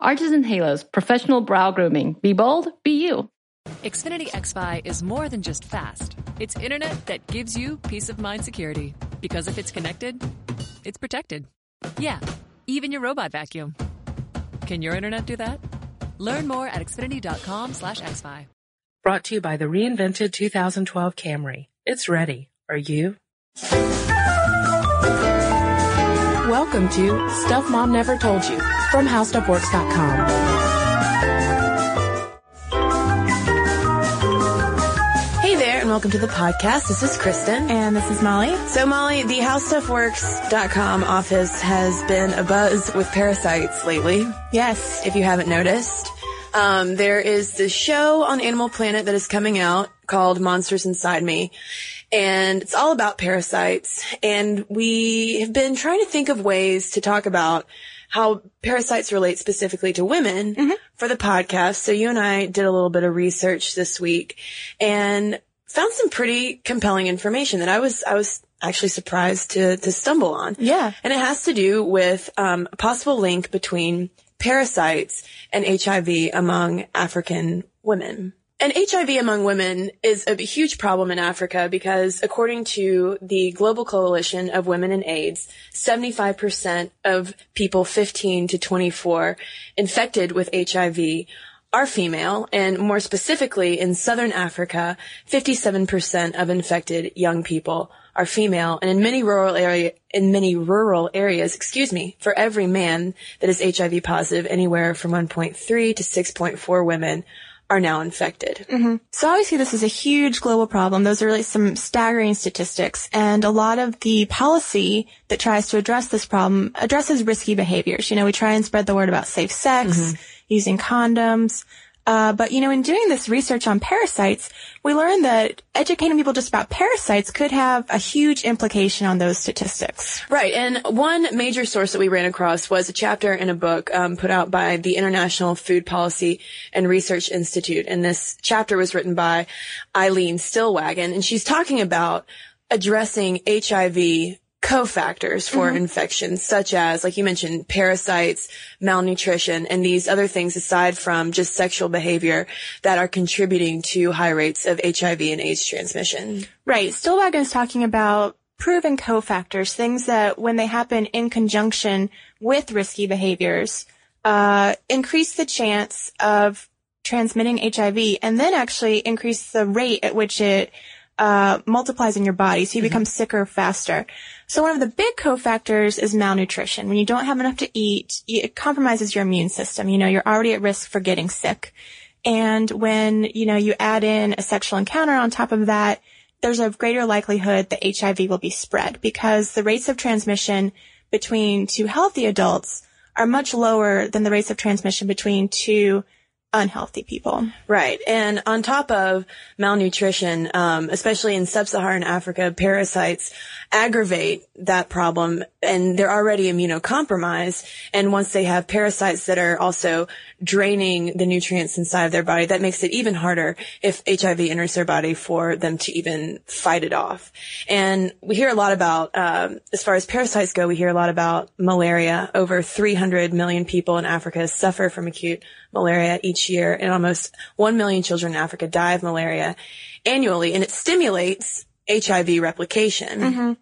Arches and Halos, professional brow grooming. Be bold, be you. Xfinity XFi is more than just fast. It's internet that gives you peace of mind security. Because if it's connected, it's protected. Yeah, even your robot vacuum. Can your internet do that? Learn more at Xfinity.com/XFi. Brought to you by the reinvented 2012 Camry. It's ready. Are you? Welcome to Stuff Mom Never Told You from HowStuffWorks.com. Hey there, and welcome to the podcast. This is Kristen. And this is Molly. So, Molly, the HowStuffWorks.com office has been abuzz with parasites lately. Yes. If you haven't noticed. There is this show on Animal Planet that is coming out called Monsters Inside Me. And it's all about parasites. And we have been trying to think of ways to talk about how parasites relate specifically to women for the podcast. So you and I did a little bit of research this week and found some pretty compelling information that I was actually surprised to stumble on. Yeah. And it has to do with a possible link between parasites and HIV among African women. And HIV among women is a huge problem in Africa because, according to the Global Coalition of Women and AIDS, 75% of people 15 to 24 infected with HIV are female, and more specifically in southern Africa, 57% of infected young people are female, and in many rural areas, for every man that is HIV positive, anywhere from 1.3 to 6.4 women are now infected. Mm-hmm. So obviously this is a huge global problem. Those are really some staggering statistics. And a lot of the policy that tries to address this problem addresses risky behaviors. You know, we try and spread the word about safe sex, using condoms. But, you know, in doing this research on parasites, we learned that educating people just about parasites could have a huge implication on those statistics. Right. And one major source that we ran across was a chapter in a book put out by the International Food Policy and Research Institute. And this chapter was written by Eileen Stillwagon. And she's talking about addressing HIV cofactors for infections, such as, like you mentioned, parasites, malnutrition, and these other things aside from just sexual behavior that are contributing to high rates of HIV and AIDS transmission. Right. Stillwagon is talking about proven cofactors, things that when they happen in conjunction with risky behaviors, increase the chance of transmitting HIV and then actually increase the rate at which it multiplies in your body, so you become sicker faster. So one of the big cofactors is malnutrition. When you don't have enough to eat, it compromises your immune system. You know, you're already at risk for getting sick. And when, you know, you add in a sexual encounter on top of that, there's a greater likelihood that HIV will be spread because the rates of transmission between two healthy adults are much lower than the rates of transmission between two unhealthy people. Right. And on top of malnutrition, especially in sub-Saharan Africa, parasites aggravate that problem, and they're already immunocompromised. And once they have parasites that are also draining the nutrients inside of their body, that makes it even harder if HIV enters their body for them to even fight it off. And we hear a lot about, as far as parasites go, we hear a lot about malaria. Over 300 million people in Africa suffer from acute malaria each year, and almost 1 million children in Africa die of malaria annually, and it stimulates HIV replication.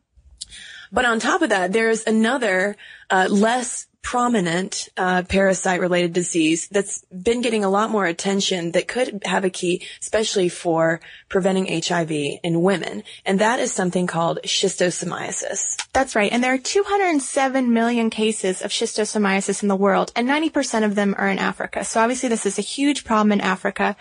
But on top of that, there's another less prominent parasite-related disease that's been getting a lot more attention that could have a key, especially for preventing HIV in women, and that is something called schistosomiasis. That's right, and there are 207 million cases of schistosomiasis in the world, and 90% of them are in Africa. So obviously this is a huge problem in Africa,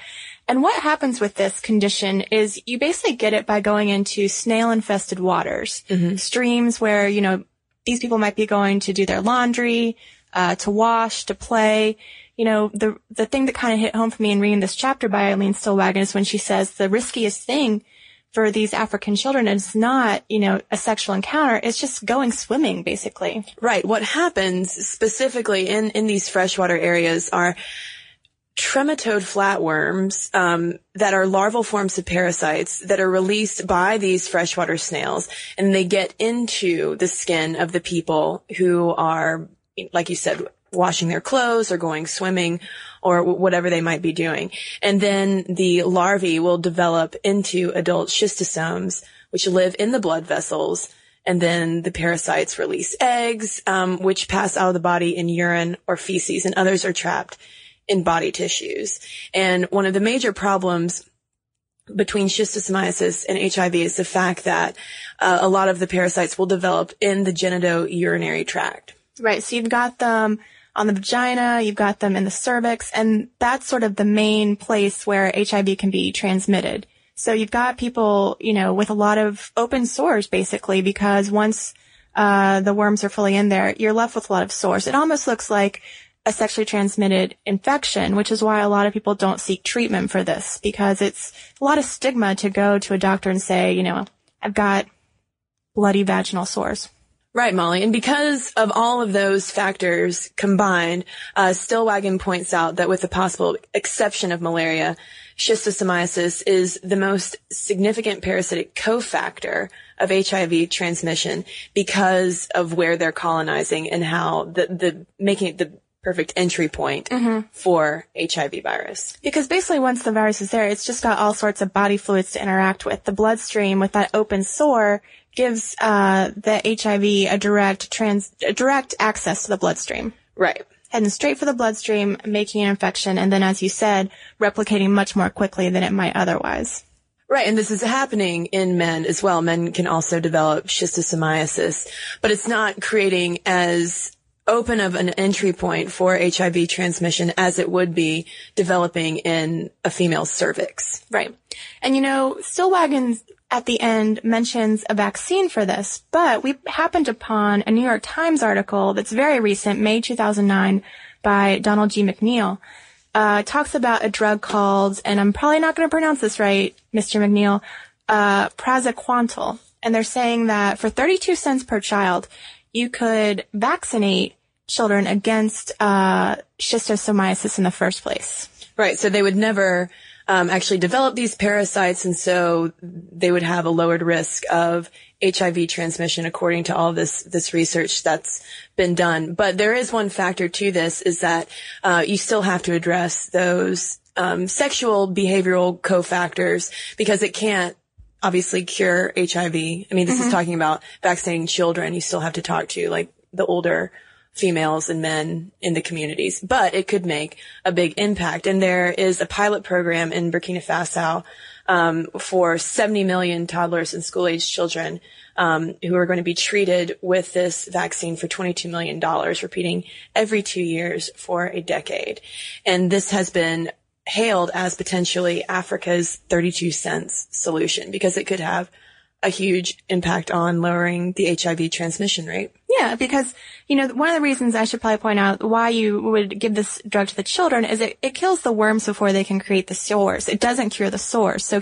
and what happens with this condition is you basically get it by going into snail-infested waters, streams where, you know, these people might be going to do their laundry, to wash, to play. You know, the thing that kind of hit home for me in reading this chapter by Eileen Stillwagon is when she says the riskiest thing for these African children is not, you know, a sexual encounter. It's just going swimming, basically. Right. What happens specifically in these freshwater areas are trematode flatworms that are larval forms of parasites that are released by these freshwater snails, and they get into the skin of the people who are, like you said, washing their clothes or going swimming or whatever they might be doing. And then the larvae will develop into adult schistosomes, which live in the blood vessels. And then the parasites release eggs, which pass out of the body in urine or feces, and others are trapped in body tissues. And one of the major problems between schistosomiasis and HIV is the fact that a lot of the parasites will develop in the genitourinary tract. Right. So you've got them on the vagina, you've got them in the cervix, and that's sort of the main place where HIV can be transmitted. So you've got people, you know, with a lot of open sores, basically, because once the worms are fully in there, you're left with a lot of sores. It almost looks like a sexually transmitted infection, which is why a lot of people don't seek treatment for this, because it's a lot of stigma to go to a doctor and say, you know, I've got bloody vaginal sores. Right, Molly. And because of all of those factors combined, Stillwagon points out that with the possible exception of malaria, schistosomiasis is the most significant parasitic cofactor of HIV transmission because of where they're colonizing and how the making it the perfect entry point for HIV virus. Because basically once the virus is there, it's just got all sorts of body fluids to interact with. The bloodstream with that open sore gives the HIV a direct access to the bloodstream. Right. Heading straight for the bloodstream, making an infection, and then, as you said, replicating much more quickly than it might otherwise. Right, and this is happening in men as well. Men can also develop schistosomiasis, but it's not creating as open of an entry point for HIV transmission as it would be developing in a female cervix. Right. And, you know, Stillwagon at the end mentions a vaccine for this, but we happened upon a New York Times article that's very recent, May 2009, by Donald G. McNeil. Talks about a drug called, and I'm probably not going to pronounce this right, Mr. McNeil, Praziquantel. And they're saying that for 32 cents per child, you could vaccinate children against schistosomiasis in the first place. Right. So they would never actually develop these parasites, and so they would have a lowered risk of HIV transmission according to all this research that's been done. But there is one factor to this, is that you still have to address those sexual behavioral cofactors, because it can't obviously cure HIV. I mean, this is talking about vaccinating children. You still have to talk to, like, the older females and men in the communities, but it could make a big impact. And there is a pilot program in Burkina Faso for 70 million toddlers and school-aged children who are going to be treated with this vaccine for $22 million, repeating every 2 years for a decade. And this has been hailed as potentially Africa's 32 cents solution, because it could have a huge impact on lowering the HIV transmission rate. Yeah, because, you know, one of the reasons I should probably point out why you would give this drug to the children is it kills the worms before they can create the sores. It doesn't cure the sores. So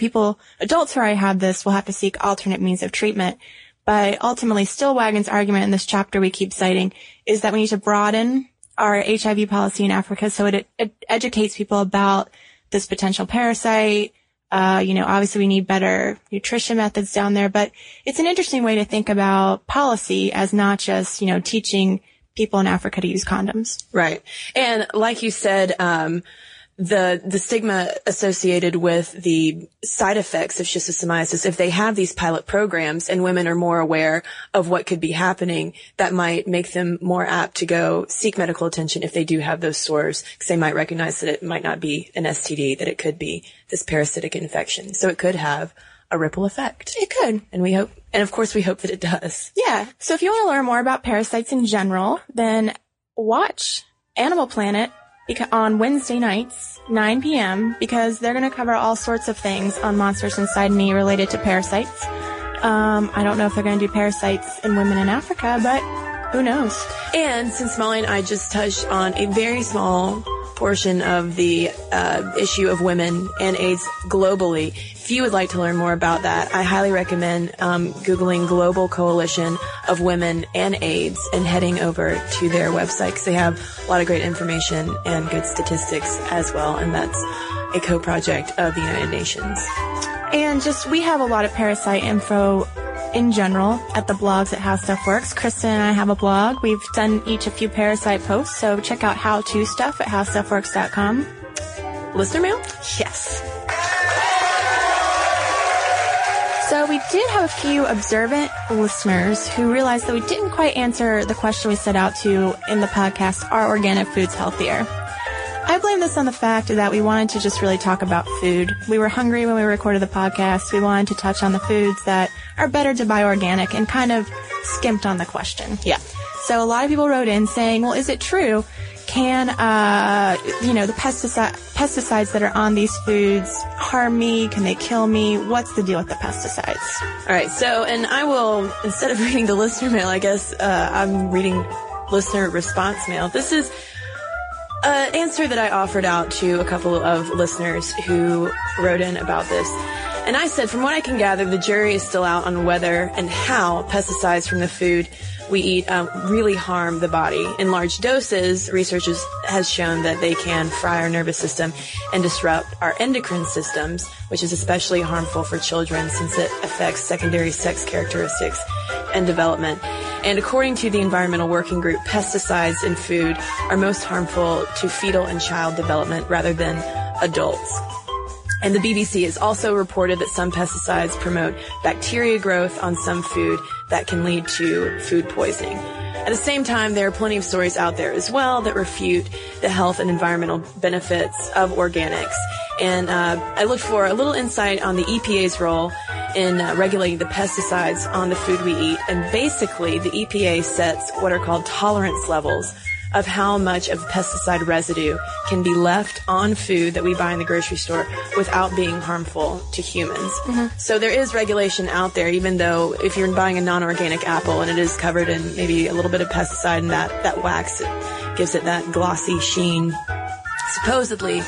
adults who already have this will have to seek alternate means of treatment. But ultimately, Stillwagon's argument in this chapter we keep citing is that we need to broaden our HIV policy in Africa so it educates people about this potential parasite. You know, obviously we need better nutrition methods down there, but it's an interesting way to think about policy as not just, you know, teaching people in Africa to use condoms. Right. And like you said, the stigma associated with the side effects of schistosomiasis, if they have these pilot programs and women are more aware of what could be happening, that might make them more apt to go seek medical attention if they do have those sores, because they might recognize that it might not be an STD, that it could be this parasitic infection. So it could have a ripple effect. It could. And we hope, and of course we hope that it does. Yeah. So if you want to learn more about parasites in general, then watch Animal Planet on Wednesday nights, 9 p.m., because they're going to cover all sorts of things on Monsters Inside Me related to parasites. I don't know if they're going to do parasites in women in Africa, but Who knows? And since Molly and I just touched on a very small portion of the issue of women and AIDS globally, if you would like to learn more about that, I highly recommend Googling Global Coalition of Women and AIDS and heading over to their website, because they have a lot of great information and good statistics as well. And that's a co-project of the United Nations. And just, we have a lot of parasite info in general at the blogs at HowStuffWorks. Kristen and I have a blog. We've done each a few parasite posts, so check out how-to stuff at howstuffworks.com. Listener mail? Yes. So we did have a few observant listeners who realized that we didn't quite answer the question we set out to in the podcast, are organic foods healthier? I blame this on the fact that we wanted to just really talk about food. We were hungry when we recorded the podcast. We wanted to touch on the foods that are better to buy organic and kind of skimped on the question. Yeah. So a lot of people wrote in saying, well, is it true? Can, the pesticides that are on these foods harm me? Can they kill me? What's the deal with the pesticides? All right. So, and I will, instead of reading the listener mail, I guess I'm reading listener response mail. This is an answer that I offered out to a couple of listeners who wrote in about this. And I said, from what I can gather, the jury is still out on whether and how pesticides from the food we eat really harm the body. In large doses, research has shown that they can fry our nervous system and disrupt our endocrine systems, which is especially harmful for children since it affects secondary sex characteristics and development. And according to the Environmental Working Group, pesticides in food are most harmful to fetal and child development rather than adults. And the BBC has also reported that some pesticides promote bacteria growth on some food that can lead to food poisoning. At the same time, there are plenty of stories out there as well that refute the health and environmental benefits of organics. And I looked for a little insight on the EPA's role in regulating the pesticides on the food we eat. And basically, the EPA sets what are called tolerance levels of how much of pesticide residue can be left on food that we buy in the grocery store without being harmful to humans. Mm-hmm. So there is regulation out there, even though if you're buying a non-organic apple and it is covered in maybe a little bit of pesticide and that wax, it gives it that glossy sheen. Supposedly,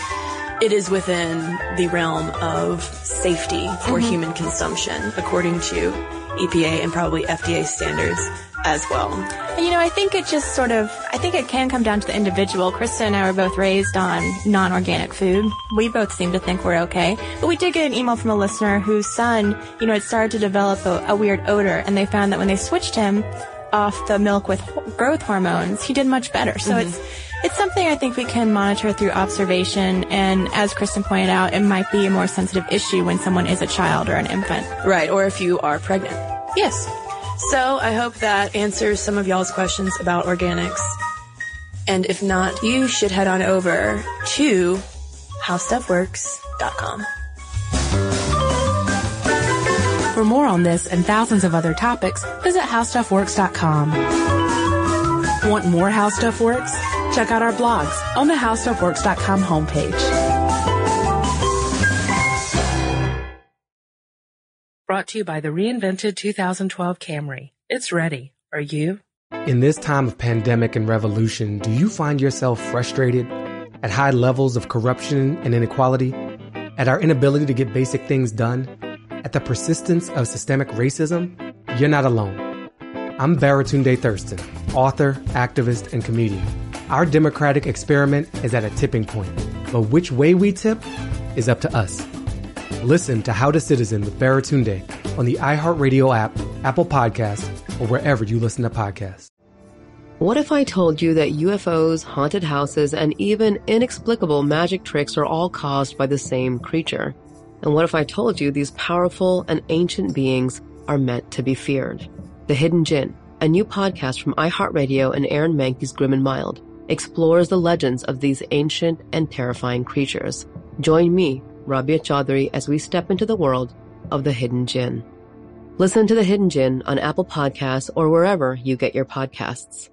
it is within the realm of safety for mm-hmm. human consumption, according to EPA and probably FDA standards as well. And, I think it just I think it can come down to the individual. Krista and I were both raised on non-organic food. We both seem to think we're okay. But we did get an email from a listener whose son, had started to develop a weird odor, and they found that when they switched him off the milk with growth hormones, he did much better. So mm-hmm. It's something I think we can monitor through observation, and as Kristen pointed out, it might be a more sensitive issue when someone is a child or an infant. Right, or if you are pregnant. Yes. So I hope that answers some of y'all's questions about organics. And if not, you should head on over to howstuffworks.com. For more on this and thousands of other topics, visit howstuffworks.com. Want more How Stuff Works? Check out our blogs on the howstuffworks.com homepage. Brought to you by the reinvented 2012 Camry. It's ready. Are you? In this time of pandemic and revolution, do you find yourself frustrated at high levels of corruption and inequality, at our inability to get basic things done, at the persistence of systemic racism? You're not alone. I'm Baratunde Thurston, author, activist, and comedian. Our democratic experiment is at a tipping point, but which way we tip is up to us. Listen to How to Citizen with Baratunde on the iHeartRadio app, Apple Podcasts, or wherever you listen to podcasts. What if I told you that UFOs, haunted houses, and even inexplicable magic tricks are all caused by the same creature? And what if I told you these powerful and ancient beings are meant to be feared? The Hidden Jinn, a new podcast from iHeartRadio and Aaron Mankey's Grim and Mild, explores the legends of these ancient and terrifying creatures. Join me, Rabia Chaudhary, as we step into the world of the Hidden Jinn. Listen to The Hidden Jinn on Apple Podcasts or wherever you get your podcasts.